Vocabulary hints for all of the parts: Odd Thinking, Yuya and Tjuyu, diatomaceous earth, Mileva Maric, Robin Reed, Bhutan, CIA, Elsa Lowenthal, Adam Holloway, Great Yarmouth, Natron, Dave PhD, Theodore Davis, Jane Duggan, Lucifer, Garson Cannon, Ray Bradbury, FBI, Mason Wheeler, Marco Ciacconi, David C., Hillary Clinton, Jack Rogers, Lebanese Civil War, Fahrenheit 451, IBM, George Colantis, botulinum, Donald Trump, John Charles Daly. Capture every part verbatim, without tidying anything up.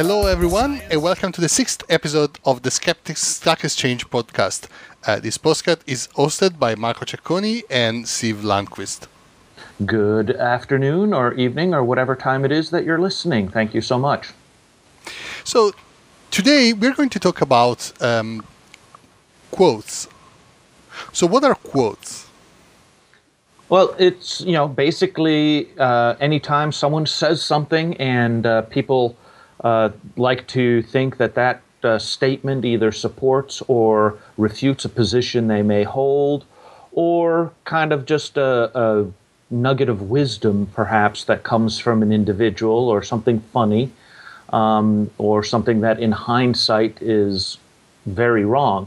Hello, everyone, and welcome to the sixth episode of the Skeptics Stock Exchange podcast. Uh, this podcast is hosted by Marco Ciacconi and Steve Lundqvist. Good afternoon or evening or whatever time it is that you're listening. Thank you so much. So today we're going to talk about um, quotes. So what are quotes? Well, it's, you know, basically uh, anytime someone says something and uh, people uh, like to think that that uh, statement either supports or refutes a position they may hold, or kind of just a, a nugget of wisdom perhaps that comes from an individual, or something funny, um, or something that in hindsight is very wrong.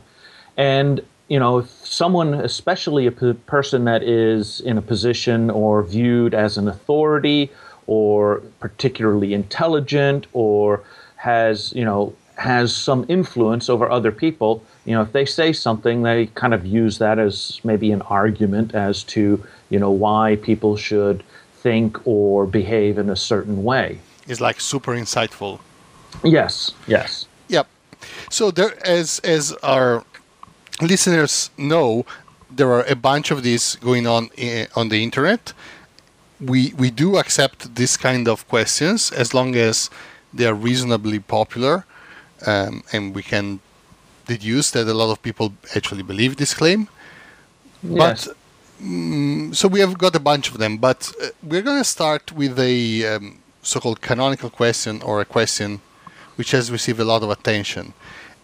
And you know, if someone, especially a p- person that is in a position or viewed as an authority or particularly intelligent or has, you know, has some influence over other people, you know, if they say something, they kind of use that as maybe an argument as to, you know, why people should think or behave in a certain way. It's like super insightful. Yes, yes. Yep. So there, as, as our listeners know, there are a bunch of these going on uh, on the internet. We we do accept this kind of questions as long as they are reasonably popular, um, and we can deduce that a lot of people actually believe this claim. Yes. But um, so we have got a bunch of them, but uh, we're going to start with a um, so-called canonical question, or a question which has received a lot of attention.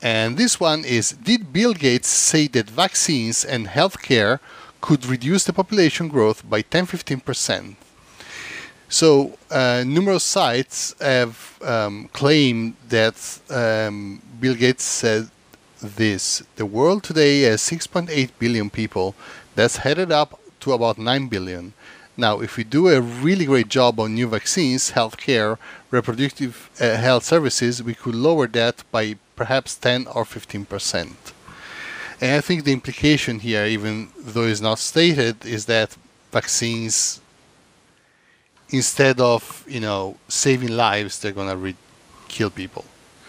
And this one is, did Bill Gates say that vaccines and healthcare could reduce the population growth by ten to fifteen percent? So, uh, numerous sites have um, claimed that um, Bill Gates said this. The world today has six point eight billion people. That's headed up to about nine billion. Now, if we do a really great job on new vaccines, healthcare, reproductive uh, health services, we could lower that by perhaps ten or fifteen percent. And I think the implication here, even though it's not stated, is that vaccines, instead of, you know, saving lives, they're going to re- kill people.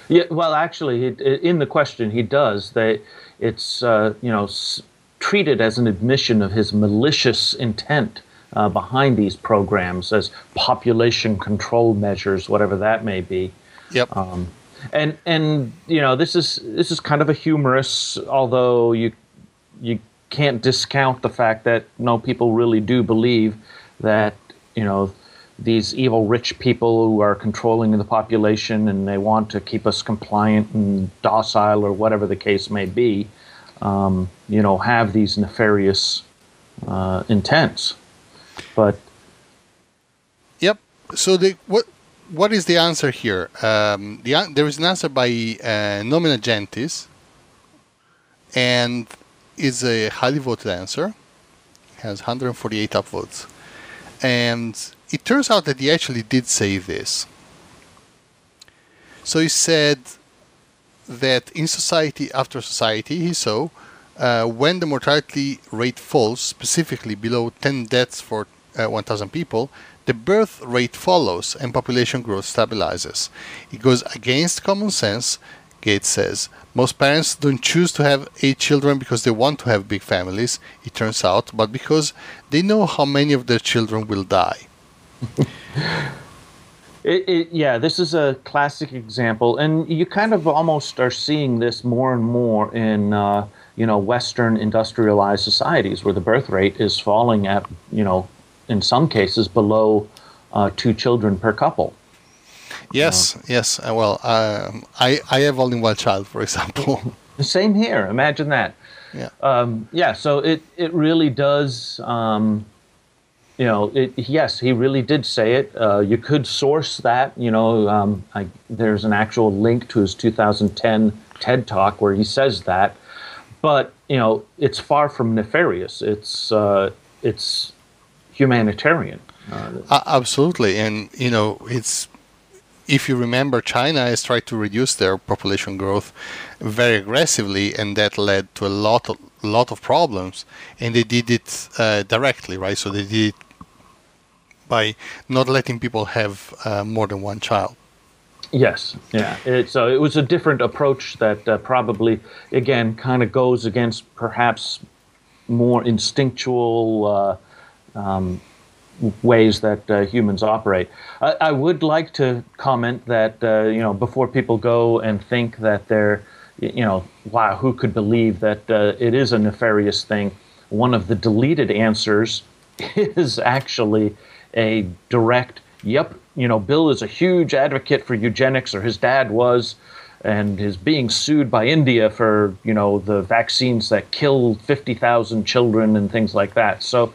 Yeah, well, actually, in the question, he does. They, it's, uh, you know, s- treated as an admission of his malicious intent uh, behind these programs as population control measures, whatever that may be. Yep. Um, And and you know, this is this is kind of a humorous, although you you can't discount the fact that no, people really do believe that, you know, these evil rich people who are controlling the population and they want to keep us compliant and docile or whatever the case may be, um, you know, have these nefarious uh, intents. But yep. So the what. What is the answer here? Um, the an- there is an answer by uh, Nomina Gentis, and is a highly voted answer. It has one hundred forty-eight upvotes. And it turns out that he actually did say this. So he said that in society after society, he saw uh, when the mortality rate falls, specifically below ten deaths for uh, one thousand people, the birth rate follows and population growth stabilizes. It goes against common sense, Gates says. Most parents don't choose to have eight children because they want to have big families, it turns out, but because they know how many of their children will die. it, it, yeah, this is a classic example, and you kind of almost are seeing this more and more in uh, you know, Western industrialized societies where the birth rate is falling at, you know, in some cases, below uh, two children per couple. Yes, uh, yes. Uh, well, um, I, I have only one child, for example. Same here. Imagine that. Yeah. Um, yeah, so it, it really does, um, you know, it, yes, he really did say it. Uh, you could source that, you know, um, I, there's an actual link to his two thousand ten TED Talk where he says that. But, you know, it's far from nefarious. It's uh, it's... humanitarian. Uh, absolutely. And, you know, it's, if you remember, China has tried to reduce their population growth very aggressively, and that led to a lot of, lot of problems. And they did it uh, directly, right? So they did it by not letting people have uh, more than one child. Yes, yeah. It, so it was a different approach that uh, probably, again, kind of goes against perhaps more instinctual uh, um, ways that uh, humans operate. I, I would like to comment that uh, you know, before people go and think that they're, you know, wow, who could believe that uh, it is a nefarious thing? One of the deleted answers is actually a direct, yep, you know, Bill is a huge advocate for eugenics, or his dad was, and is being sued by India for, you know, the vaccines that killed fifty thousand children and things like that. So,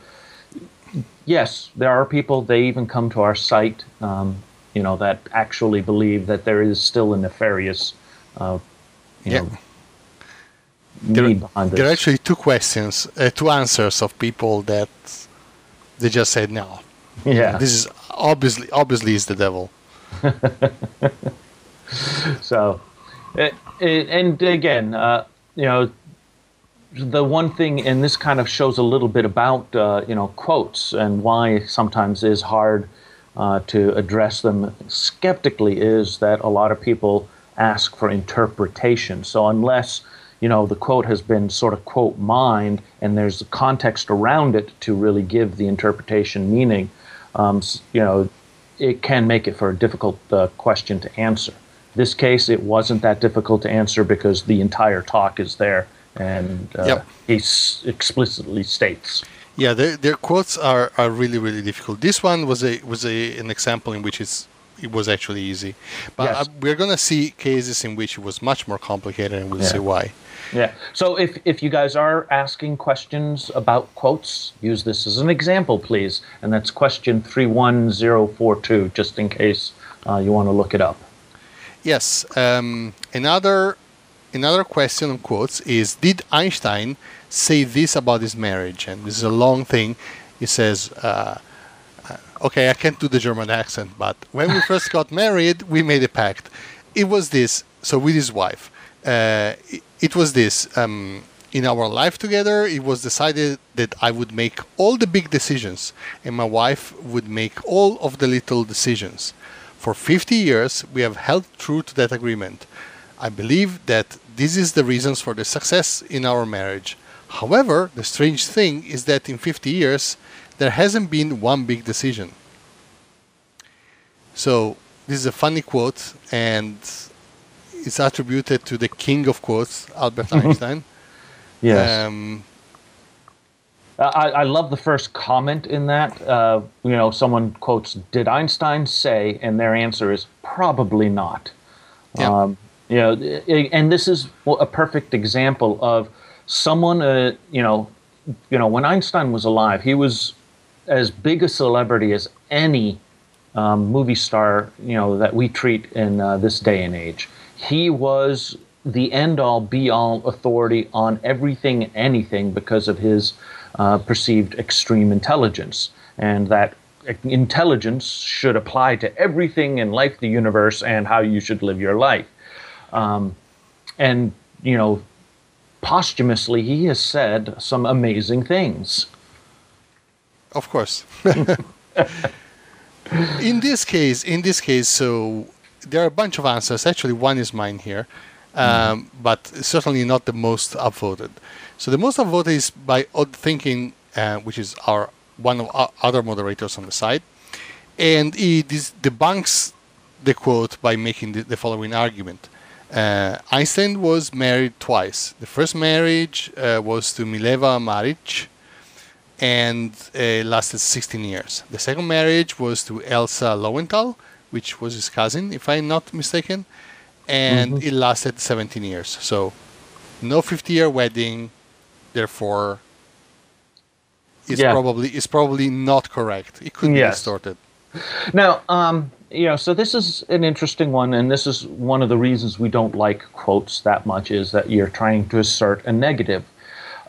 yes, there are people, they even come to our site, um, you know, that actually believe that there is still a nefarious uh, you yeah. know, there, behind this. There are actually two questions, uh, two answers of people that they just said no. Yeah, this is obviously obviously is the devil. So, it, it, and again, uh, you know, the one thing, and this kind of shows a little bit about uh, you know, quotes and why sometimes it is hard uh, to address them skeptically, is that a lot of people ask for interpretation. So unless, you know, the quote has been sort of quote mined and there's the context around it to really give the interpretation meaning, um, you know, it can make it for a difficult uh, question to answer. This case, it wasn't that difficult to answer because the entire talk is there and uh, yep. he s- explicitly states. Yeah, their, their quotes are, are really, really difficult. This one was a was a an example in which it's it was actually easy. But yes. we're going to see cases in which it was much more complicated, and we'll yeah. see why. Yeah. So if, if you guys are asking questions about quotes, use this as an example, please. And that's question three one zero four two, just in case uh, you want to look it up. Yes. Um, another another question on quotes is, did Einstein say this about his marriage? And this is a long thing. He says... Uh, Okay, I can't do the German accent, but when we first got married, we made a pact. It was this, so with his wife, uh, it, it was this. Um, in our life together, it was decided that I would make all the big decisions, and my wife would make all of the little decisions. For fifty years, we have held true to that agreement. I believe that this is the reasons for the success in our marriage. However, the strange thing is that in fifty years, there hasn't been one big decision. So this is a funny quote, and it's attributed to the king of quotes, Albert Einstein. Yes. Um, I, I love the first comment in that. Uh, you know, someone quotes, "Did Einstein say?" And their answer is probably not. Yeah. Um, you know, and this is a perfect example of someone. Uh, you know, you know, when Einstein was alive, he was as big a celebrity as any um, movie star, you know, that we treat in uh, this day and age. He was the end-all, be-all authority on everything, anything, because of his uh, perceived extreme intelligence. And that intelligence should apply to everything in life, the universe, and how you should live your life. Um, and, you know, posthumously, he has said some amazing things. Of course. in this case, in this case, so there are a bunch of answers. Actually, one is mine here, um, mm-hmm. but certainly not the most upvoted. So the most upvoted is by Odd Thinking, uh, which is our one of our other moderators on the site, and he dis- debunks the quote by making the, the following argument. Uh, Einstein was married twice. The first marriage uh, was to Mileva Maric, and uh, lasted sixteen years. The second marriage was to Elsa Lowenthal, which was his cousin, if I'm not mistaken, and mm-hmm. it lasted seventeen years. So, no fifty-year wedding, therefore, it's yeah. probably it's probably not correct. It could yes. be distorted. Now, um, you know, so this is an interesting one, and this is one of the reasons we don't like quotes that much, is that you're trying to assert a negative.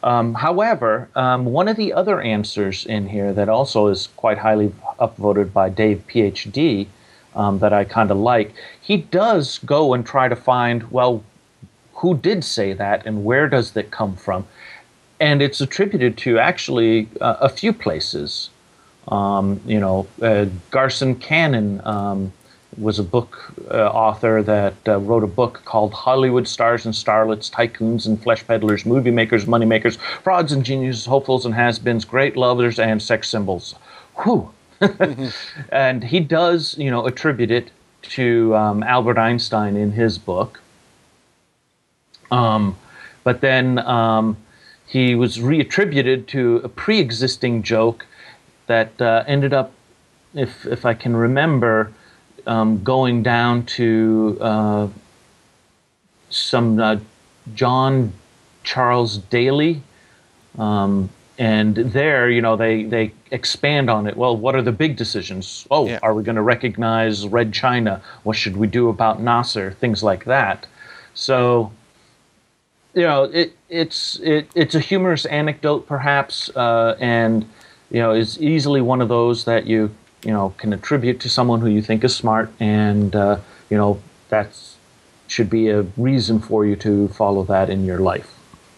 Um, however, um, one of the other answers in here that also is quite highly upvoted by Dave PhD, um, that I kind of like, he does go and try to find, well, who did say that and where does that come from? And it's attributed to actually uh, a few places. Um, you know, uh, Garson Cannon, um, was a book uh, author that uh, wrote a book called Hollywood Stars and Starlets, Tycoons and Flesh Peddlers, Movie Makers, Money Makers, Frauds and Geniuses, Hopefuls and Has-Beens, Great Lovers and Sex Symbols. Whew! And he does, you know, attribute it to um, Albert Einstein in his book. Um, but then um, he was reattributed to a pre-existing joke that uh, ended up, if if I can remember, um, going down to uh, some uh, John Charles Daly, um, and there, you know, they they expand on it. Well, what are the big decisions? Oh, yeah. Are we going to recognize Red China? What should we do about Nasser? Things like that. So, you know, it it's it it's a humorous anecdote, perhaps, uh, and you know, is easily one of those that you, you know, can attribute to someone who you think is smart, and, uh, you know, that should be a reason for you to follow that in your life.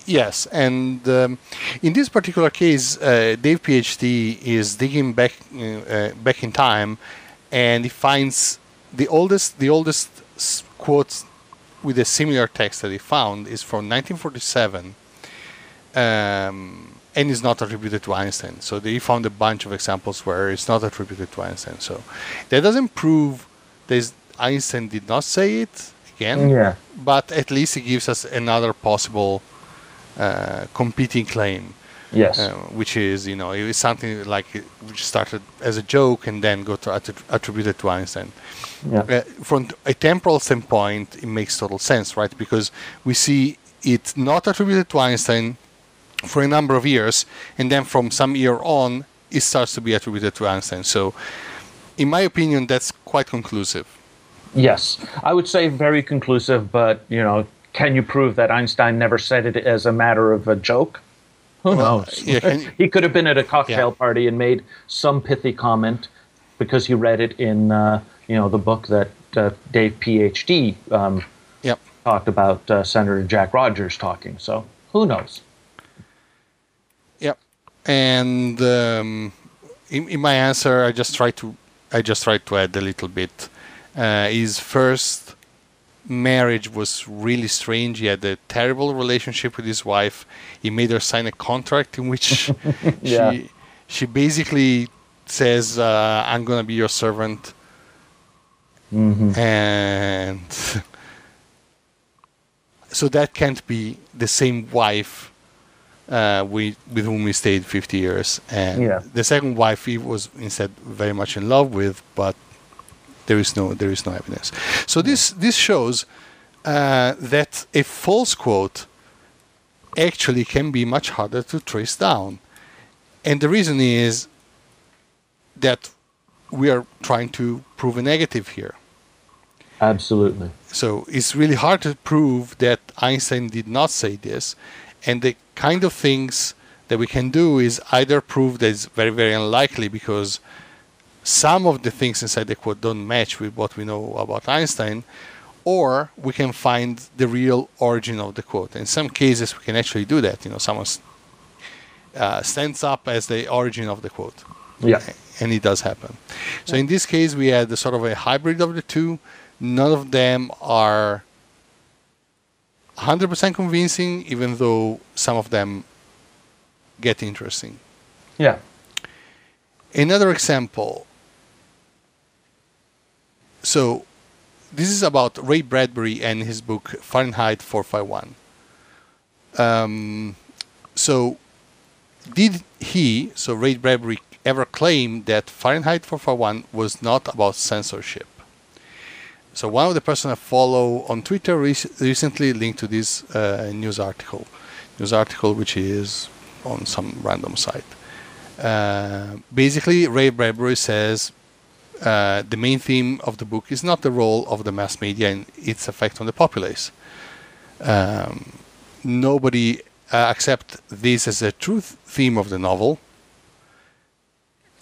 Yes, and um, in this particular case, uh, Dave PhD is digging back uh, back in time, and he finds the oldest the oldest quotes with a similar text that he found is from nineteen forty-seven. Um, And it's not attributed to Einstein. So they found a bunch of examples where it's not attributed to Einstein. So that doesn't prove that Einstein did not say it again. Yeah. But at least it gives us another possible uh, competing claim. Yes. Uh, which is, you know, it is something like it, which started as a joke and then got att- attributed to Einstein. Yeah. Uh, from a temporal standpoint, it makes total sense, right? Because we see it not attributed to Einstein for a number of years, and then from some year on, it starts to be attributed to Einstein. So, in my opinion, that's quite conclusive. Yes, I would say very conclusive, but, you know, can you prove that Einstein never said it as a matter of a joke? Who well, knows? Yeah, can you, he could have been at a cocktail yeah. party and made some pithy comment because he read it in, uh, you know, the book that uh, Dave PhD um, yep. talked about, uh, Senator Jack Rogers talking. So, who knows? And um, in, in my answer, I just try to I just try to add a little bit. Uh, his first marriage was really strange. He had a terrible relationship with his wife. He made her sign a contract in which yeah. she she basically says, uh, "I'm gonna be your servant," mm-hmm. and so that can't be the same wife. Uh, we, with whom he stayed fifty years, and yeah. the second wife he was instead very much in love with, but there is no there is no evidence. So yeah. this this shows uh, that a false quote actually can be much harder to trace down, and the reason is that we are trying to prove a negative here. Absolutely. So it's really hard to prove that Einstein did not say this. And the kind of things that we can do is either prove that it's very, very unlikely because some of the things inside the quote don't match with what we know about Einstein, or we can find the real origin of the quote. In some cases, we can actually do that. You know, someone uh, stands up as the origin of the quote. Yeah. And it does happen. So in this case, we had a sort of a hybrid of the two. None of them are one hundred percent convincing, even though some of them get interesting. Yeah. Another example. So, this is about Ray Bradbury and his book Fahrenheit four fifty-one. Um, so, did he, so Ray Bradbury, ever claim that Fahrenheit four fifty-one was not about censorship? So one of the person I follow on Twitter re- recently linked to this uh, news article, news article which is on some random site. Uh, basically, Ray Bradbury says uh, the main theme of the book is not the role of the mass media and its effect on the populace. Um, nobody uh, accepts this as a true th- theme of the novel.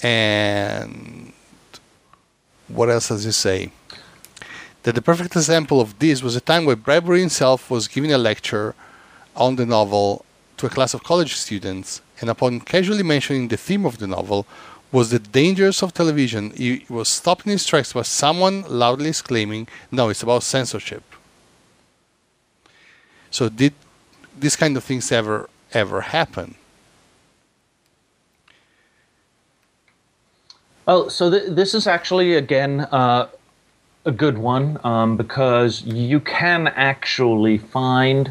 And what else does he say? That the perfect example of this was a time where Bradbury himself was giving a lecture on the novel to a class of college students, and upon casually mentioning the theme of the novel, was the dangers of television. He was stopped in his tracks by someone loudly exclaiming, "No, it's about censorship." So did these kind of things ever, ever happen? Oh, so th this is actually, again, uh, a good one, um, because you can actually find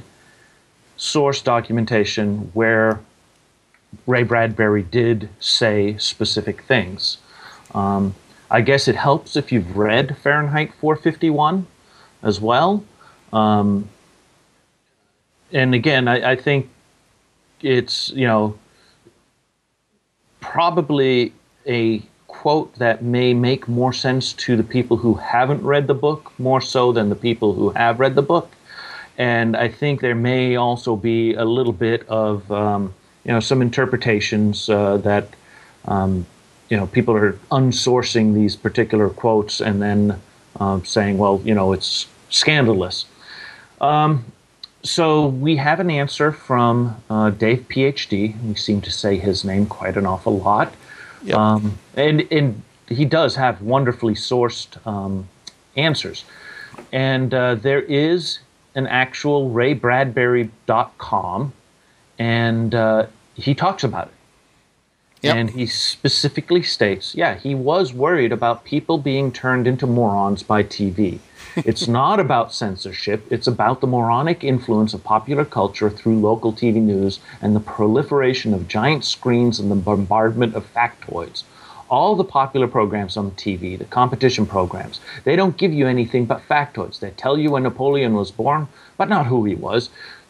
source documentation where Ray Bradbury did say specific things. Um, I guess it helps if you've read Fahrenheit four fifty-one as well. Um, and again, I, I think it's, you know, probably a quote that may make more sense to the people who haven't read the book more so than the people who have read the book. And I think there may also be a little bit of, um, you know, some interpretations uh, that, um, you know, people are unsourcing these particular quotes and then uh, saying, well, you know, it's scandalous. Um, so we have an answer from uh, Dave PhD. We seem to say his name quite an awful lot. Yep. Um, and, and he does have wonderfully sourced um, answers. And uh, there is an actual ray bradbury dot com, and uh, he talks about it. Yep. And he specifically states, yeah, he was worried about people being turned into morons by T V. It's not about censorship. It's about the moronic influence of popular culture through local T V news and the proliferation of giant screens and the bombardment of factoids. All the popular programs on T V, the competition programs, they don't give you anything but factoids. They tell you when Napoleon was born, but not who he was.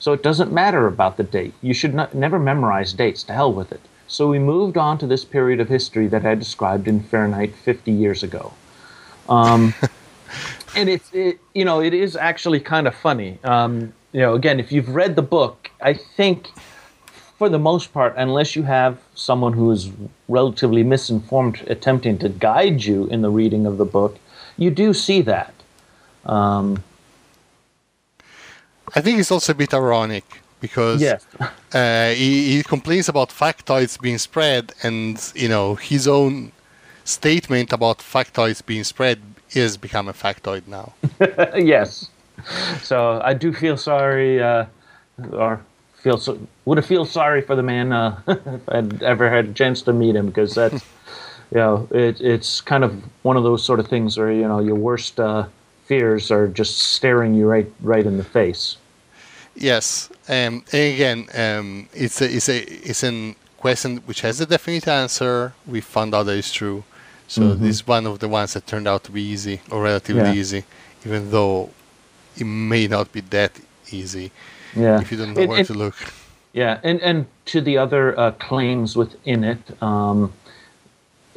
So it doesn't matter about the date. You should not, never memorize dates. To hell with it. So we moved on to this period of history that I described in Fahrenheit fifty years ago. Um... And it's, it, you know, it is actually kind of funny. Um, you know, again, if you've read the book, I think for the most part, unless you have someone who is relatively misinformed attempting to guide you in the reading of the book, you do see that. Um, I think it's also a bit ironic because yes. uh, he, he complains about factoids being spread, and, you know, his own statement about factoids being spread has become a factoid now. Yes. So I do feel sorry, uh, or feel so, would have feel sorry for the man uh, if I'd ever had a chance to meet him, because that's, you know, it, it's kind of one of those sort of things where, you know, your worst uh, fears are just staring you right, right in the face. Yes. Um, and again, um, it's a, it's a, it's an question which has a definite answer. We found out that it's true. So mm-hmm. this is one of the ones that turned out to be easy, or relatively yeah. easy, even though it may not be that easy yeah. if you don't know and, where and, to look. Yeah, and, and to the other uh, claims within it, um,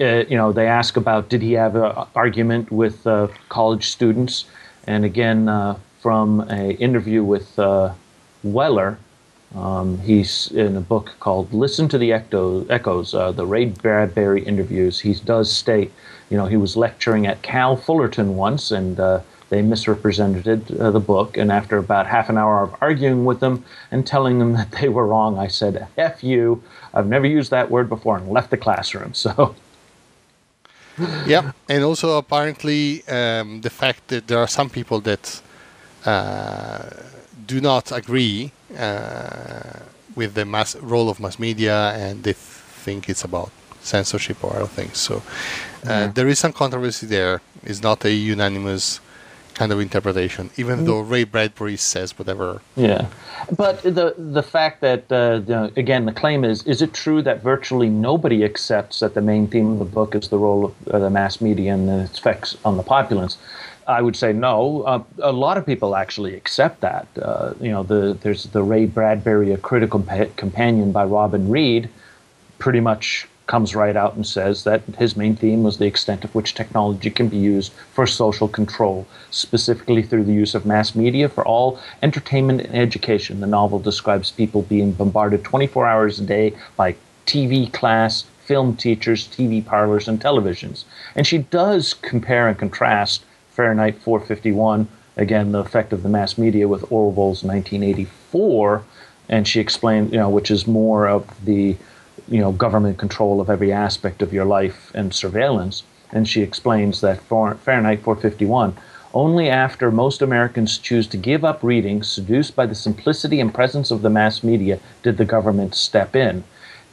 uh, you know, they ask about, did he have an argument with uh, college students? And again, uh, from an interview with uh, Weller, Um, he's in a book called Listen to the Ecto Echoes, uh, the Ray Bradbury interviews. He does state, you know, he was lecturing at Cal Fullerton once, and uh, they misrepresented uh, the book. And after about half an hour of arguing with them and telling them that they were wrong, I said, F you, I've never used that word before, and left the classroom. So, yeah. And also apparently um, the fact that there are some people that uh, do not agree Uh, with the mass role of mass media, and they think it's about censorship or other things. So uh, yeah. there is some controversy there. It's not a unanimous kind of interpretation, even mm. though Ray Bradbury says whatever. Yeah, but the the fact that uh, the, again the claim is: is it true that virtually nobody accepts that the main theme of the book is the role of uh, the mass media and its effects on the populace? I would say no. Uh, a lot of people actually accept that. Uh, you know, the, there's the Ray Bradbury, A Critical Companion by Robin Reed, pretty much comes right out and says that his main theme was the extent of which technology can be used for social control, specifically through the use of mass media for all entertainment and education. The novel describes people being bombarded twenty-four hours a day by T V class, film teachers, T V parlors, and televisions. And she does compare and contrast Fahrenheit four fifty-one, again, the effect of the mass media, with Orwell's nineteen eighty-four, and she explained, you know, which is more of the you know, government control of every aspect of your life and surveillance. And she explains that Fahrenheit four fifty-one, only after most Americans choose to give up reading, seduced by the simplicity and presence of the mass media, did the government step in.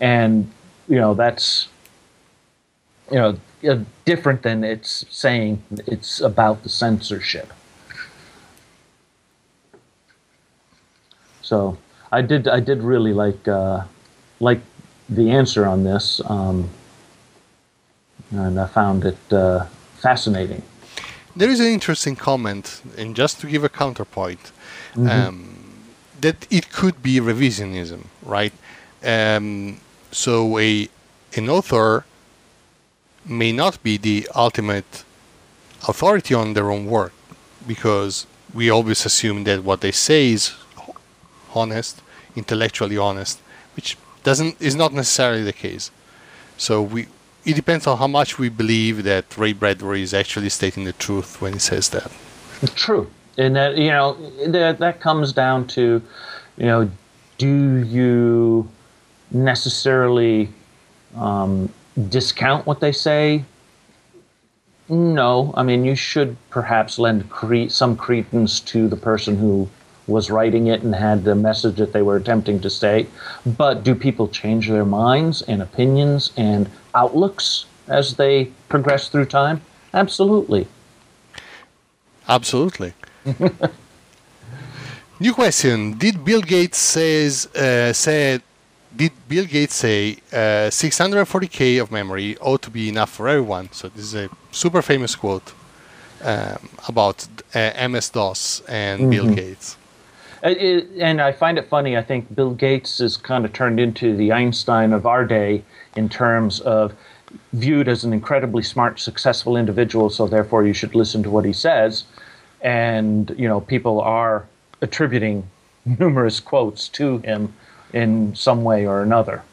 And, you know, that's, you know, different than it's saying it's about the censorship. So I did, I did really like, uh, like the answer on this, um, and I found it uh, fascinating. There is an interesting comment, and just to give a counterpoint, mm-hmm. um, that it could be revisionism, right? Um, so a an author may not be the ultimate authority on their own work, because we always assume that what they say is honest, intellectually honest, which doesn't is not necessarily the case. So we. It depends on how much we believe that Ray Bradbury is actually stating the truth when he says that. True. And that, you know, that, that comes down to, you know, do you necessarily um, discount what they say? No. I mean, you should perhaps lend cre- some credence to the person who was writing it and had the message that they were attempting to say. But do people change their minds and opinions and outlooks as they progress through time? Absolutely. Absolutely. New question. Did Bill Gates says uh, said did Bill Gates say uh, six hundred forty K of memory ought to be enough for everyone? So this is a super famous quote um, about uh, M S DOS and mm-hmm. Bill Gates. It, it, and I find it funny. I think Bill Gates is kind of turned into the Einstein of our day in terms of viewed as an incredibly smart, successful individual, so therefore you should listen to what he says. And, you know, people are attributing numerous quotes to him in some way or another.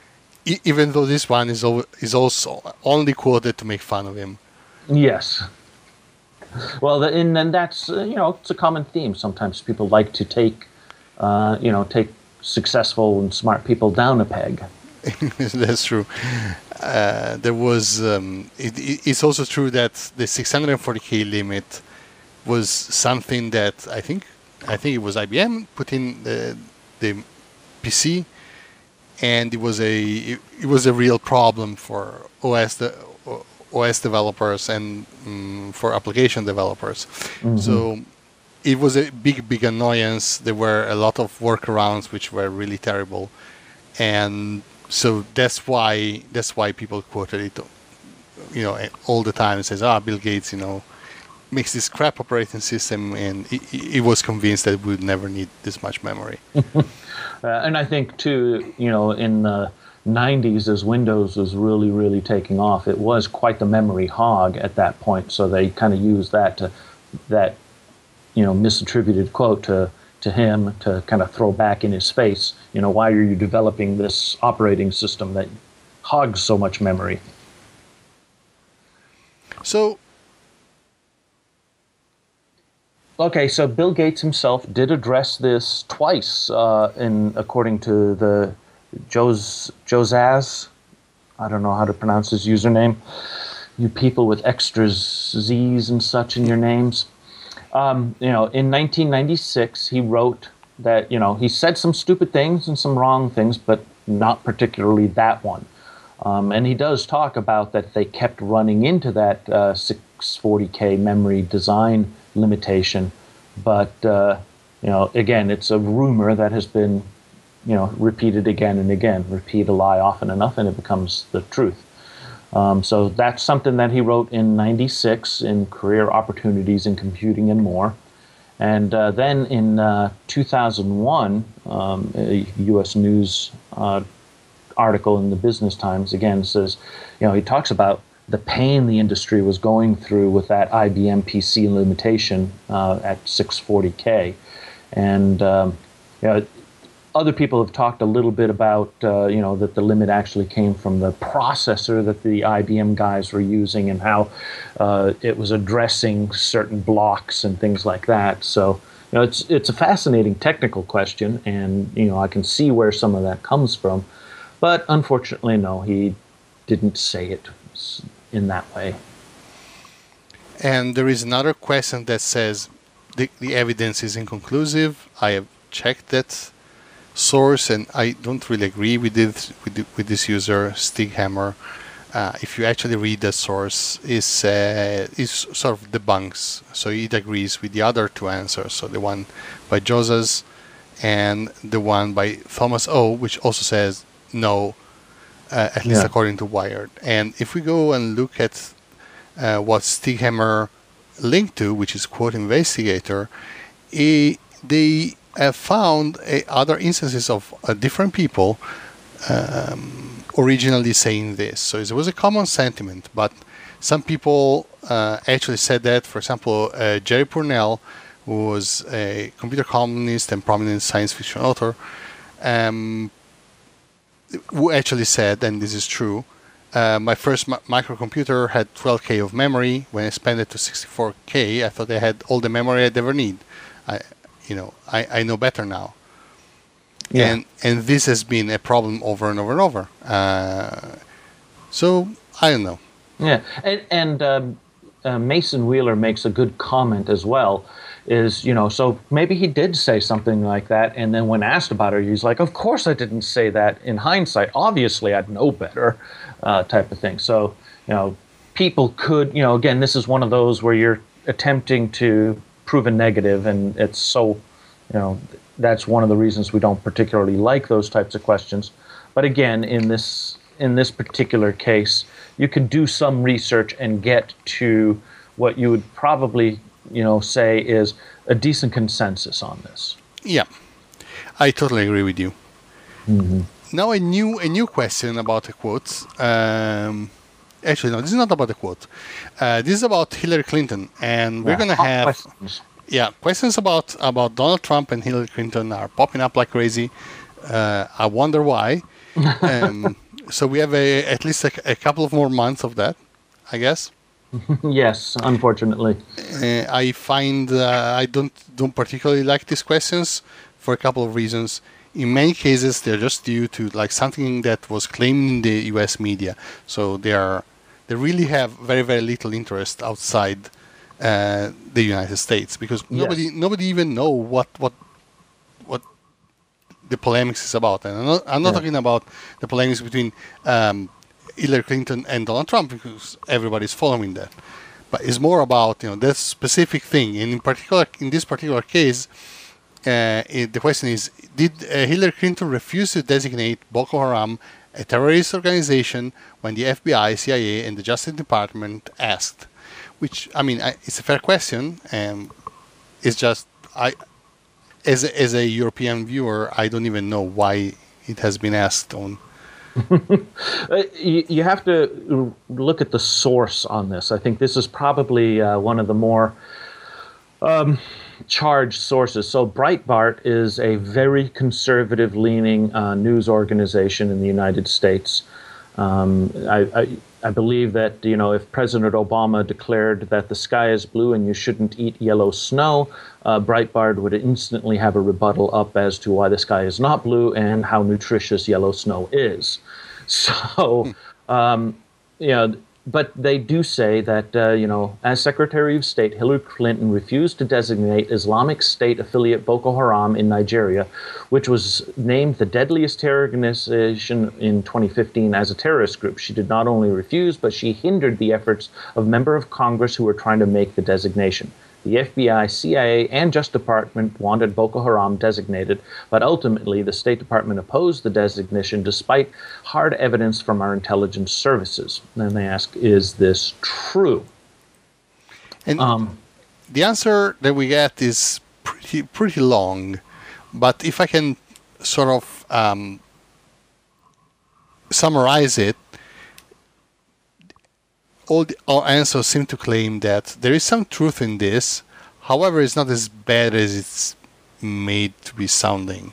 Even though this one is, al- is also only quoted to make fun of him. Yes. Well, the, and, and that's, uh, you know, it's a common theme. Sometimes people like to take Uh, you know, take successful and smart people down a peg. That's true. Uh, there was. Um, it, it, it's also true that the six hundred forty K limit was something that I think I think it was I B M put in the, the P C, and it was a it, it was a real problem for O S the O S developers and um, for application developers. Mm-hmm. So. It was a big, big annoyance. There were a lot of workarounds which were really terrible, and so that's why that's why people quoted it, you know, all the time. It says, "Ah, Bill Gates, you know, makes this crap operating system, and he, he was convinced that we would never need this much memory." uh, and I think too, you know, in the nineties, as Windows was really, really taking off, it was quite the memory hog at that point. So they kind of used that to that. you know, misattributed quote to, to him to kind of throw back in his face, you know, why are you developing this operating system that hogs so much memory? So, okay, so Bill Gates himself did address this twice, uh, in, according to the Joz, Jozaz, I don't know how to pronounce his username, you people with extra Z's and such in your names. Um, you know, in nineteen ninety-six, he wrote that, you know, he said some stupid things and some wrong things, but not particularly that one. Um, and he does talk about that they kept running into that uh, six forty K memory design limitation. But, uh, you know, again, it's a rumor that has been, you know, repeated again and again. Repeat a lie often enough and it becomes the truth. Um, so that's something that he wrote in ninety-six in Career Opportunities in Computing and More. And uh, then in uh, two thousand one, um, a U S News uh, article in the Business Times, again, says, you know, he talks about the pain the industry was going through with that I B M P C limitation uh, at six forty K. And, um, you know, other people have talked a little bit about, uh, you know, that the limit actually came from the processor that the I B M guys were using and how uh, it was addressing certain blocks and things like that. So, you know, it's it's a fascinating technical question, and, you know, I can see where some of that comes from. But unfortunately, no, he didn't say it in that way. And there is another question that says the, the evidence is inconclusive. I have checked that source, and I don't really agree with it, with, the, with this user, Stighammer. Uh, if you actually read the source, is uh, is sort of debunks. So it agrees with the other two answers. So the one by Josas and the one by Thomas O, which also says no, uh, at least yeah. according to Wired. And if we go and look at uh, what Stighammer linked to, which is quote Investigator, he, they have found uh, other instances of uh, different people um, originally saying this. So it was a common sentiment, but some people uh, actually said that. For example, uh, Jerry Pournelle, who was a computer columnist and prominent science fiction author, um, who actually said, and this is true, uh, my first mi- microcomputer had twelve K of memory. When I expanded to sixty-four K, I thought I had all the memory I'd ever need. I, you know, I, I know better now. Yeah. And and this has been a problem over and over and over. Uh, so I don't know. Yeah, and, and um, uh, Mason Wheeler makes a good comment as well. Is you know, so maybe he did say something like that, and then when asked about it, he's like, "Of course I didn't say that. In hindsight, obviously I'd know better," uh, type of thing. So you know, people could you know again, this is one of those where you're attempting to prove a negative, and it's so you know. That's one of the reasons we don't particularly like those types of questions. But again, in this in this particular case, you can do some research and get to what you would probably, you know, say is a decent consensus on this. Yeah, I totally agree with you. Mm-hmm. Now a new a new question about the quotes. Um, actually, no, this is not about the quote. Uh, this is about Hillary Clinton, and we're yeah, gonna have. Questions. Yeah, questions about, about Donald Trump and Hillary Clinton are popping up like crazy. Uh, I wonder why. Um, so we have a, at least a, a couple of more months of that, I guess. Yes, unfortunately. Uh, I find uh, I don't don't particularly like these questions for a couple of reasons. In many cases, they're just due to like something that was claimed in the U S media. So they are they really have very very little interest outside. Uh, the United States, because nobody yes. nobody even know what what what the polemics is about, and I'm not, I'm not yeah. talking about the polemics between um, Hillary Clinton and Donald Trump, because everybody's following that. But it's more about you know that specific thing, and in particular in this particular case, uh, it, the question is: did uh, Hillary Clinton refuse to designate Boko Haram a terrorist organization when the F B I, C I A, and the Justice Department asked? Which, I mean, I, it's a fair question, and it's just, I, as a, as a European viewer, I don't even know why it has been asked on. you, you have to look at the source on this. I think this is probably uh, one of the more um, charged sources. So Breitbart is a very conservative-leaning uh, news organization in the United States. Um, I... I I believe that, you know, if President Obama declared that the sky is blue and you shouldn't eat yellow snow, uh, Breitbart would instantly have a rebuttal up as to why the sky is not blue and how nutritious yellow snow is. So, um, you know, but they do say that, uh, you know, as Secretary of State, Hillary Clinton refused to designate Islamic State affiliate Boko Haram in Nigeria, which was named the deadliest terror organization in twenty fifteen as a terrorist group. She did not only refuse, but she hindered the efforts of members of Congress who were trying to make the designation. The F B I, C I A, and Justice Department wanted Boko Haram designated, but ultimately the State Department opposed the designation despite hard evidence from our intelligence services. And they ask, is this true? And um, the answer that we get is pretty pretty long, but if I can sort of um, summarize it, all the, our answers seem to claim that there is some truth in this. However, it's not as bad as it's made to be sounding.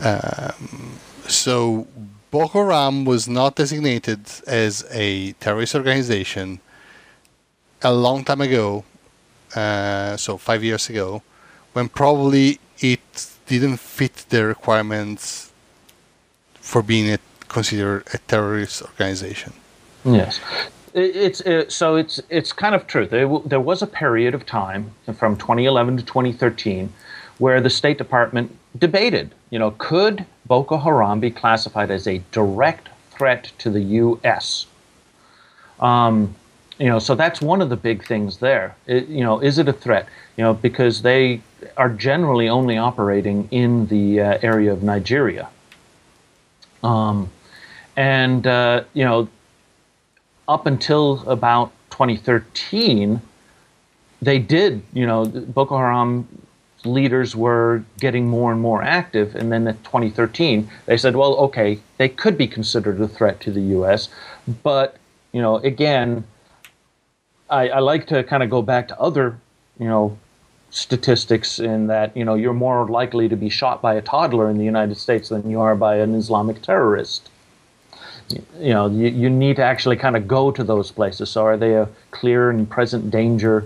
um, so Boko Haram was not designated as a terrorist organization a long time ago, uh, so five years ago, when probably it didn't fit the requirements for being a considered a terrorist organization. Yes. It's it, so it's it's kind of true. There, there was a period of time from twenty eleven to twenty thirteen where the State Department debated, you know, could Boko Haram be classified as a direct threat to the U S? Um, you know, so that's one of the big things there. It, you know, is it a threat? You know, because they are generally only operating in the uh, area of Nigeria. Um, and, uh, you know, up until about twenty thirteen, they did, you know, Boko Haram leaders were getting more and more active. And then in twenty thirteen, they said, well, okay, they could be considered a threat to the U S. But, you know, again, I, I like to kind of go back to other, you know, statistics in that, you know, you're more likely to be shot by a toddler in the United States than you are by an Islamic terrorist. You know, you, you need to actually kind of go to those places. So are they a clear and present danger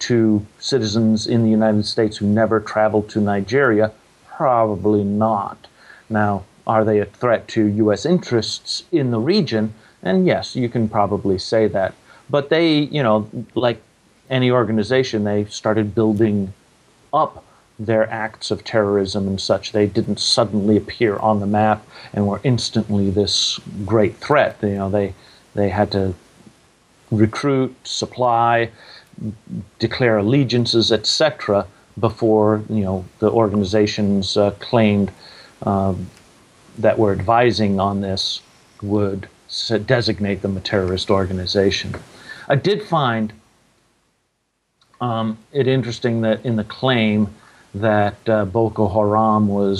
to citizens in the United States who never traveled to Nigeria? Probably not. Now, are they a threat to U S interests in the region? And yes, you can probably say that. But they, you know, like any organization, they started building up their acts of terrorism and such. They didn't suddenly appear on the map and were instantly this great threat. You know, they they had to recruit, supply, declare allegiances, et cetera, before, you know, the organizations uh, claimed um, that were advising on this would designate them a terrorist organization. I did find Um, it's interesting that in the claim that uh, Boko Haram was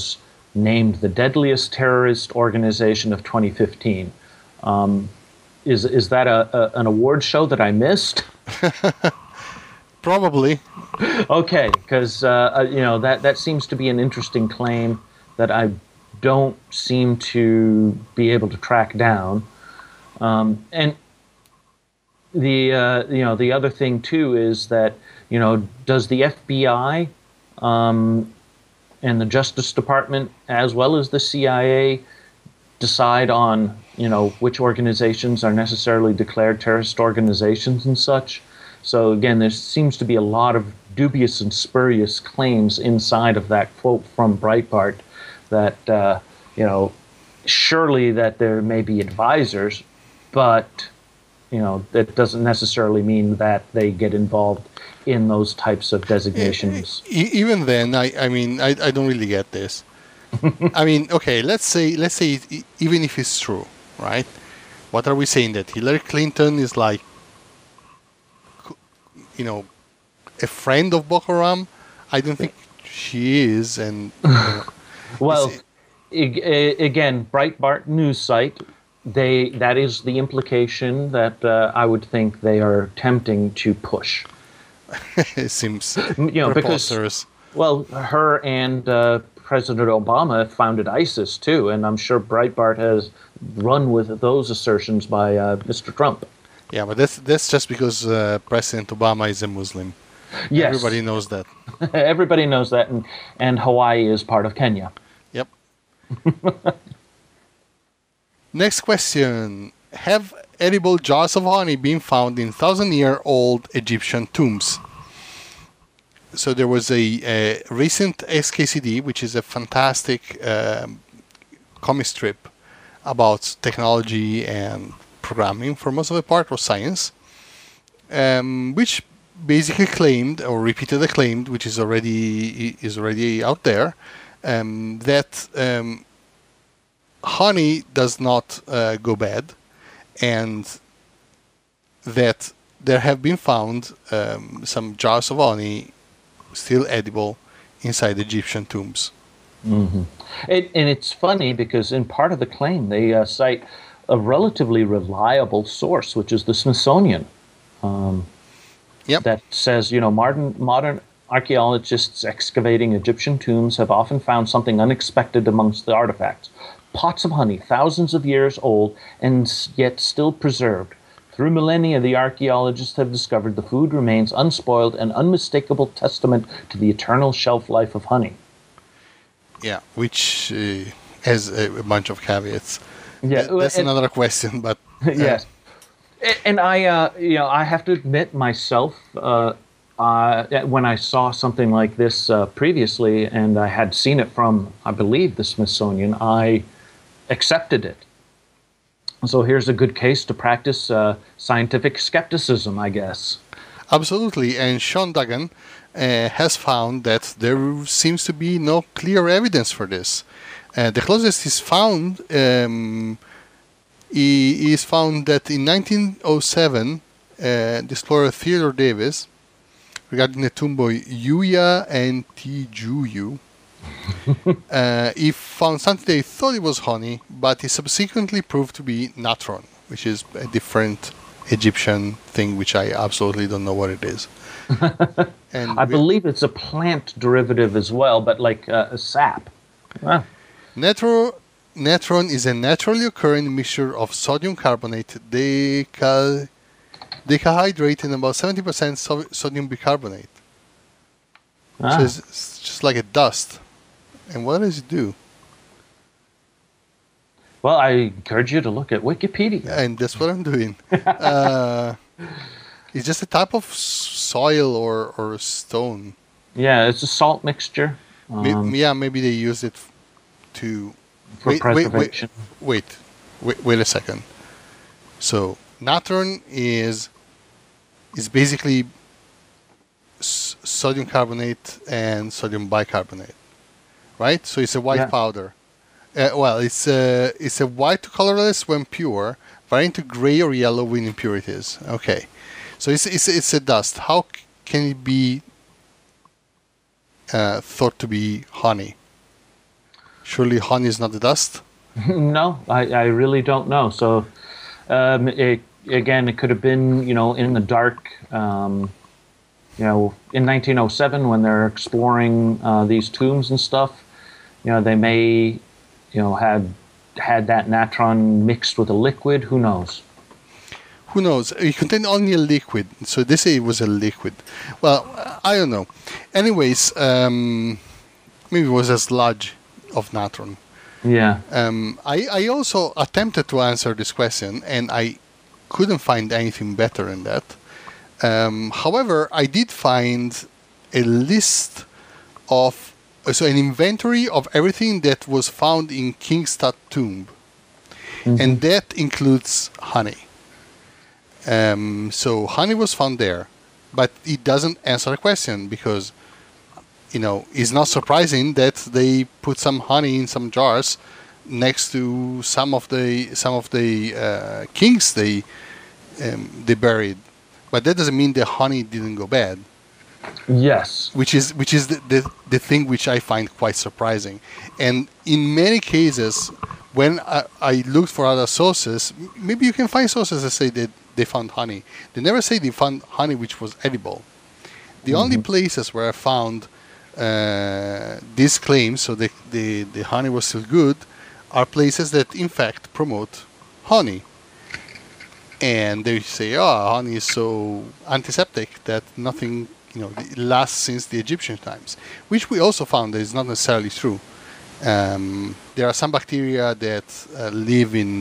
named the deadliest terrorist organization of twenty fifteen. Um, is is that a, a an award show that I missed? Probably. Okay, because uh, you know that that seems to be an interesting claim that I don't seem to be able to track down, um, and. The uh, you know, the other thing too is that, you know, does the F B I um, and the Justice Department as well as the C I A decide on, you know, which organizations are necessarily declared terrorist organizations and such? So again, there seems to be a lot of dubious and spurious claims inside of that quote from Breitbart that uh, you know, surely that there may be advisors, but you know, that doesn't necessarily mean that they get involved in those types of designations. Even then, I, I mean, I, I don't really get this. I mean, okay, let's say, let's say, even if it's true, right? What are we saying? That Hillary Clinton is like, you know, a friend of Boko Haram? I don't think she is. And you know, well, is it, again, Breitbart news site. They, that is the implication that uh, I would think they are attempting to push. It seems, you know, preposterous. Because, well, her and uh, President Obama founded ISIS too, and I'm sure Breitbart has run with those assertions by uh, Mister Trump. Yeah, but that's that's just because uh, President Obama is a Muslim. Yes, everybody knows that. Everybody knows that, and and Hawaii is part of Kenya. Yep. Next question. Have edible jars of honey been found in thousand-year-old Egyptian tombs? So there was a, a recent X K C D, which is a fantastic um, comic strip about technology and programming, for most of the part, or science, um, which basically claimed, or repeatedly claimed, which is already is already out there, um, that... Um, honey does not uh, go bad, and that there have been found um, some jars of honey still edible inside Egyptian tombs. Mm-hmm. It, and it's funny because in part of the claim they uh, cite a relatively reliable source, which is the Smithsonian, um, yep. that says, you know, modern, modern archaeologists excavating Egyptian tombs have often found something unexpected amongst the artifacts. Pots of honey, thousands of years old, and yet still preserved. Through millennia, the archaeologists have discovered the food remains unspoiled, an unmistakable testament to the eternal shelf life of honey. Yeah, which uh, has a bunch of caveats. Yeah, that's and, another question, but uh. yes. And I, uh, you know, I have to admit myself, uh, uh, when I saw something like this uh, previously, and I had seen it from, I believe, the Smithsonian, I accepted it. So here's a good case to practice uh, scientific skepticism, I guess. Absolutely, and Sean Duggan uh, has found that there seems to be no clear evidence for this. Uh, the closest is found. Um, He is found that in nineteen oh seven, uh, the explorer Theodore Davis, regarding the tomb by Yuya and Tjuyu, uh, he found something they thought it was honey, but it subsequently proved to be natron, which is a different Egyptian thing, which I absolutely don't know what it is. And I believe it's a plant derivative as well, but like uh, a sap. Wow. Natron. Natron is a naturally occurring mixture of sodium carbonate, deca- decahydrate, and about seventy percent so- sodium bicarbonate. Ah. So it's, it's just like a dust. And what does it do? Well, I encourage you to look at Wikipedia. And that's what I'm doing. uh, it's just a type of soil or, or stone. Yeah, it's a salt mixture. Um, yeah, maybe they use it to... For wait, preservation. Wait, wait, wait, wait a second. So natron is is basically s- sodium carbonate and sodium bicarbonate, right? So it's a white yeah. powder. Uh, well, it's a it's a white to colorless when pure, varying to gray or yellow when impurities. Okay, so it's it's it's a dust. How c- can it be uh, thought to be honey? Surely honey is not the dust? No, I, I really don't know. So, um, it, again, it could have been, you know, in the dark, um, you know, in nineteen oh seven when they're exploring uh, these tombs and stuff, you know, they may, you know, had had that natron mixed with a liquid. Who knows? Who knows? It contained only a liquid. So they say it was a liquid. Well, I don't know. Anyways, um, maybe it was a sludge of natron. Yeah. Um, I, I also attempted to answer this question, and I couldn't find anything better than that. Um, however, I did find a list of, so an inventory of everything that was found in Kingstad tomb. Mm-hmm. And that includes honey. Um, so honey was found there, but it doesn't answer the question because you know, it's not surprising that they put some honey in some jars next to some of the some of the uh, kings they um, they buried, but that doesn't mean the honey didn't go bad. Yes, which is which is the, the the thing which I find quite surprising. And in many cases, when I, I looked for other sources, maybe you can find sources that say that they found honey. They never say they found honey which was edible. The mm-hmm. only places where I found Uh, these claims, so the, the, the honey was still good, are places that in fact promote honey. And they say, oh, honey is so antiseptic that nothing, you know, lasts since the Egyptian times, which we also found that is not necessarily true. Um, there are some bacteria that uh, live in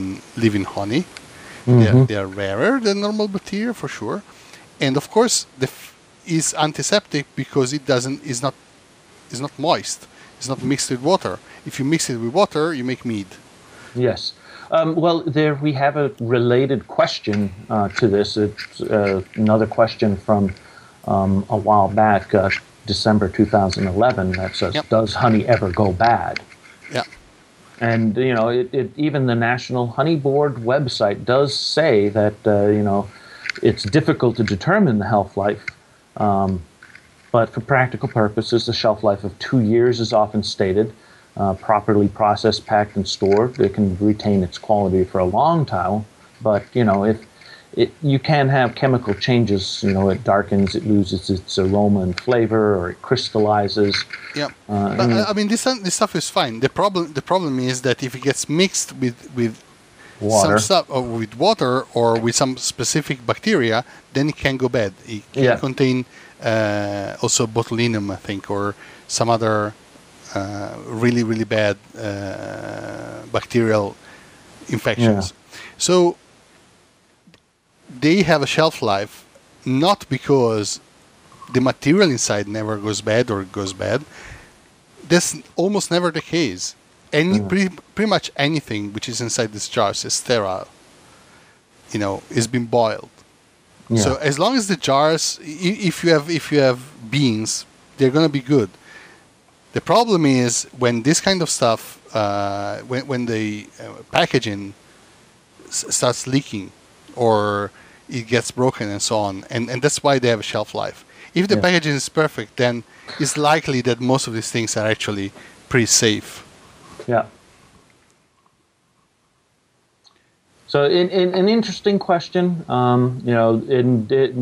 live in honey. Mm-hmm. They are, they are rarer than normal bacteria for sure. And of course, the f- is antiseptic because it doesn't is not It's not moist. It's not mixed with water. If you mix it with water, you make mead. Yes. Um, well, there we have a related question uh, to this. It's uh, another question from um, a while back, uh, December two thousand eleven, that says, yep. Does honey ever go bad? Yeah. And, you know, it, it, even the National Honey Board website does say that, uh, you know, it's difficult to determine the health life. Um But for practical purposes, the shelf life of two years is often stated. Uh, properly processed, packed, and stored, it can retain its quality for a long time. But you know, if it, you can have chemical changes, you know, it darkens, it loses its aroma and flavor, or it crystallizes. Yeah, uh, but I mean, this this stuff is fine. The problem the problem is that if it gets mixed with with water. Some stuff, or with water, or with some specific bacteria, then it can go bad. It can yeah. contain. Uh, also botulinum, I think, or some other uh, really, really bad uh, bacterial infections. Yeah. So they have a shelf life, not because the material inside never goes bad or goes bad. That's almost never the case. Any yeah. pretty, pretty much anything which is inside this jar is sterile. You know, it's been boiled. Yeah. So as long as the jars, if you have if you have beans, they're gonna be good. The problem is when this kind of stuff, uh, when when the uh, packaging s- starts leaking, or it gets broken and so on, and, and that's why they have a shelf life. If the yeah. packaging is perfect, then it's likely that most of these things are actually pretty safe. Yeah. So, in, in, an interesting question. Um, you know, it, it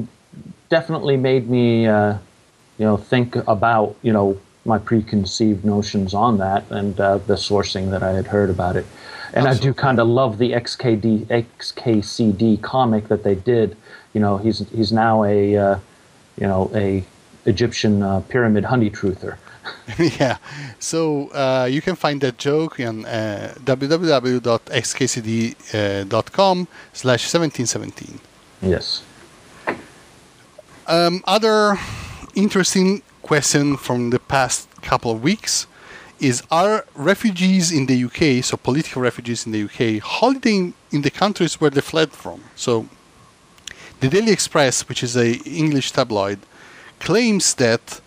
definitely made me, uh, you know, think about, you know, my preconceived notions on that and uh, the sourcing that I had heard about it. And Absolutely. I do kind of love the X K D, X K C D comic that they did. You know, he's he's now a, uh, you know, a Egyptian uh, pyramid honey truther. yeah. So uh, you can find that joke on uh, w w w dot x k c d dot com uh, slash seventeen seventeen. Yes. Um, other interesting question from the past couple of weeks is, are refugees in the U K, so political refugees in the U K, holidaying in the countries where they fled from? So the Daily Express, which is an English tabloid, claims that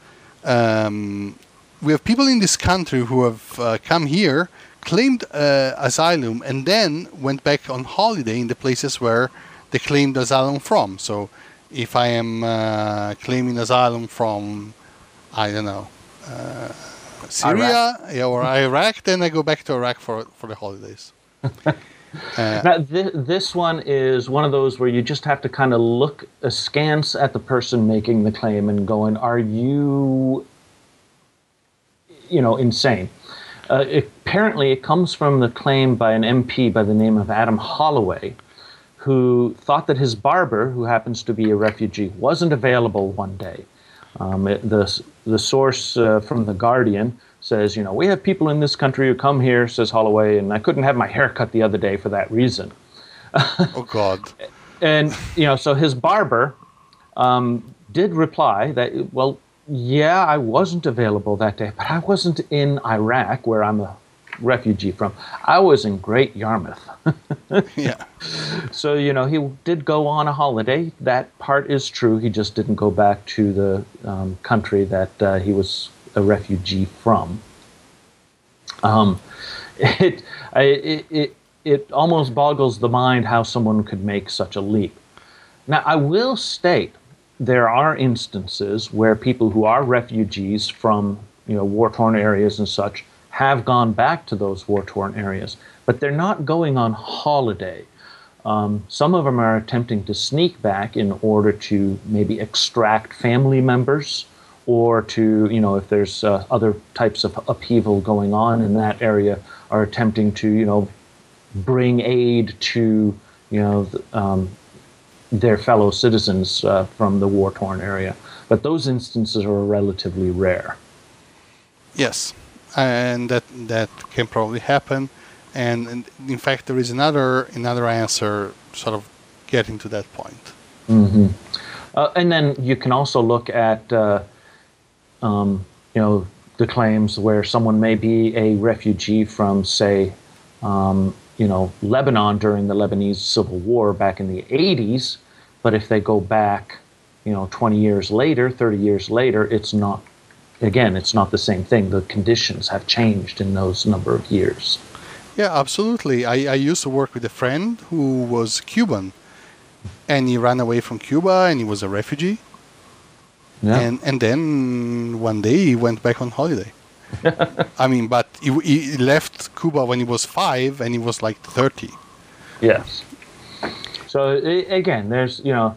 um, we have people in this country who have uh, come here, claimed uh, asylum, and then went back on holiday in the places where they claimed asylum from. So if I am uh, claiming asylum from, I don't know, uh, Syria Iraq. or Iraq, then I go back to Iraq for, for the holidays. uh, now, th- this one is one of those where you just have to kind of look askance at the person making the claim and going, are you, you know, insane? Uh, it, apparently, it comes from the claim by an M P by the name of Adam Holloway, who thought that his barber, who happens to be a refugee, wasn't available one day. Um, it, the the source uh, from The Guardian says, you know, we have people in this country who come here, says Holloway, and I couldn't have my hair cut the other day for that reason. Oh, God. And, you know, so his barber um, did reply that, well, yeah, I wasn't available that day, but I wasn't in Iraq, where I'm a refugee from. I was in Great Yarmouth. yeah. So, you know, he did go on a holiday. That part is true. He just didn't go back to the um, country that uh, he was a refugee from. Um, it, I, it it it almost boggles the mind how someone could make such a leap. Now, I will state there are instances where people who are refugees from, you know, war-torn areas and such have gone back to those war-torn areas, but they're not going on holiday. Um, some of them are attempting to sneak back in order to maybe extract family members, or to, you know, if there's uh, other types of upheaval going on in that area, are attempting to, you know, bring aid to, you know, um, their fellow citizens uh, from the war-torn area. But those instances are relatively rare. Yes. And that that can probably happen, and, and in fact there is another another answer sort of getting to that point. Mm-hmm. Uh, and then you can also look at uh, um, you know, the claims where someone may be a refugee from, say, um, you know, Lebanon during the Lebanese Civil War back in the eighties, but if they go back, you know, twenty years later, thirty years later, it's not. Again, it's not the same thing. The conditions have changed in those number of years. Yeah, absolutely. I, I used to work with a friend who was Cuban, and he ran away from Cuba, and he was a refugee. Yeah. And and then one day he went back on holiday. I mean, but he, he left Cuba when he was five, and he was like thirty. Yes. So, again, there's, you know...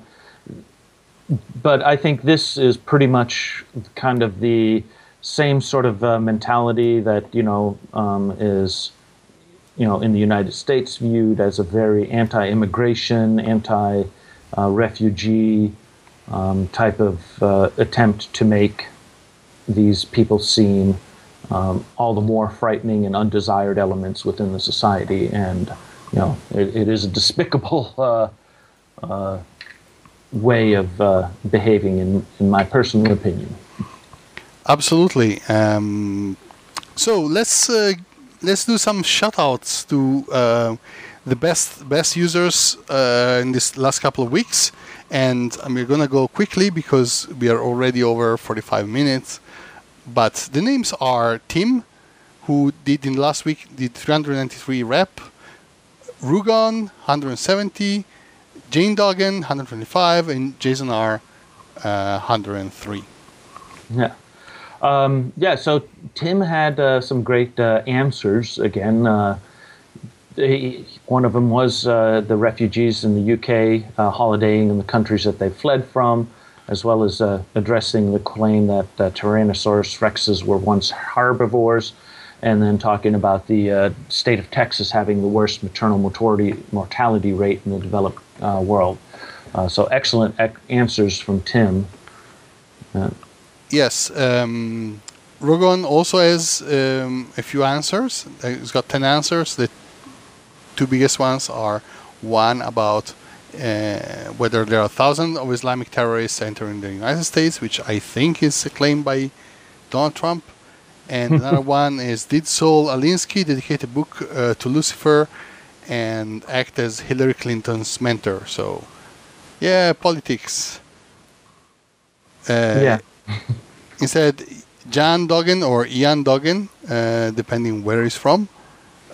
But I think this is pretty much kind of the same sort of uh, mentality that, you know, um, is, you know, in the United States viewed as a very anti-immigration, anti-refugee uh, um, type of uh, attempt to make these people seem um, all the more frightening and undesired elements within the society, and you know, it, it is a despicable uh, uh, way of uh, behaving, in, in my personal opinion. Absolutely. Um, so let's uh, let's do some shoutouts to uh, the best best users uh, in this last couple of weeks, and um, we're gonna go quickly because we are already over forty-five minutes. But the names are Tim, who did in last week did three hundred ninety-three rep, Rugon one hundred seventy, Jane Duggan one hundred twenty-five, and Jason R uh, one hundred three. Yeah. Um, yeah, so Tim had uh, some great uh, answers again. Uh, he, one of them was uh, the refugees in the U K uh, holidaying in the countries that they fled from, as well as uh, addressing the claim that uh, Tyrannosaurus rexes were once herbivores, and then talking about the uh, state of Texas having the worst maternal mortality, mortality rate in the developed uh, world. Uh, so excellent ec- answers from Tim. Uh, Yes, um, Rogon also has um, a few answers. He's got ten answers. The two biggest ones are one about uh, whether there are thousands of Islamic terrorists entering the United States, which I think is a claim by Donald Trump. And another one is, did Saul Alinsky dedicate a book uh, to Lucifer and act as Hillary Clinton's mentor? So, yeah, politics. Uh, yeah. Instead, Jan Duggan or Ian Duggan, uh, depending where he's from,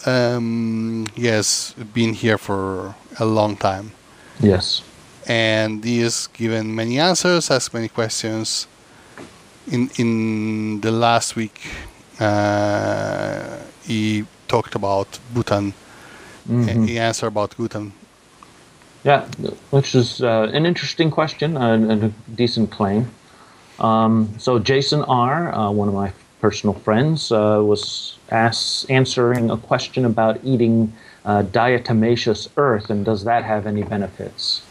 um, he has been here for a long time. Yes. And he is given many answers, asked many questions. In in the last week, uh, he talked about Bhutan. Mm-hmm. He answered about Bhutan. Yeah, which is uh, an interesting question and, and a decent claim. Um, so Jason R., uh, one of my personal friends, uh, was asked, answering a question about eating uh, diatomaceous earth, and does that have any benefits?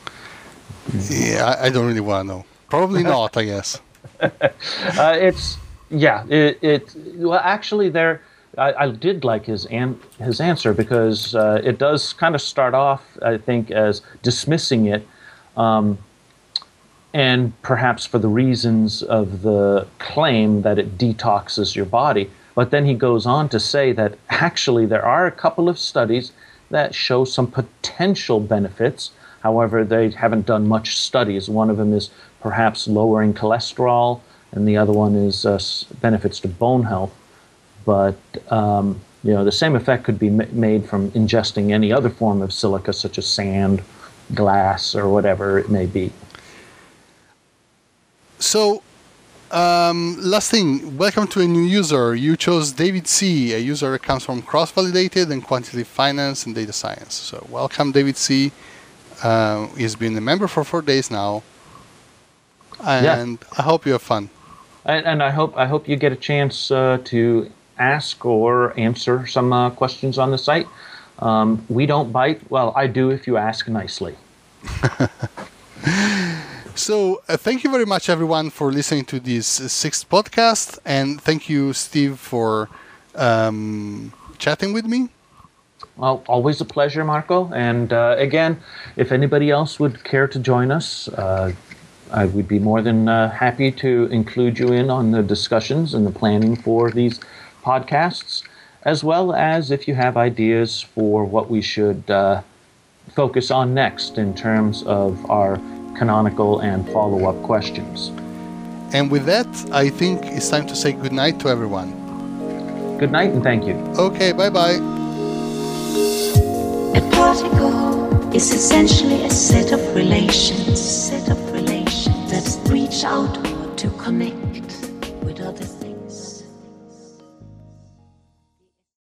Yeah, I, I don't really want to know. Probably not, I guess. uh, it's, yeah, it, it well, actually, there, I, I did like his, an, his answer because uh, it does kind of start off, I think, as dismissing it. Um, And perhaps for the reasons of the claim that it detoxes your body. But then he goes on to say that actually there are a couple of studies that show some potential benefits. However, they haven't done much studies. One of them is perhaps lowering cholesterol, and the other one is uh, benefits to bone health. But um, you know, the same effect could be m- made from ingesting any other form of silica, such as sand, glass, or whatever it may be. So, um, last thing, welcome to a new user. You chose David C., a user that comes from Cross-Validated and Quantitative Finance and Data Science. So, welcome, David C. Uh, he's been a member for four days now. And yeah. I hope you have fun. And, and I hope I hope you get a chance uh, to ask or answer some uh, questions on the site. Um, we don't bite. Well, I do if you ask nicely. So, uh, thank you very much, everyone, for listening to this uh, sixth podcast. And thank you, Steve, for um, chatting with me. Well, always a pleasure, Marco. And uh, again, if anybody else would care to join us, uh, I would be more than uh, happy to include you in on the discussions and the planning for these podcasts, as well as if you have ideas for what we should uh, focus on next in terms of our canonical and follow-up questions. And with that, I think it's time to say goodnight to everyone. Good night and thank you. Okay, bye-bye. A particle is essentially a set of relations, set of relations that reach outward to connect with others.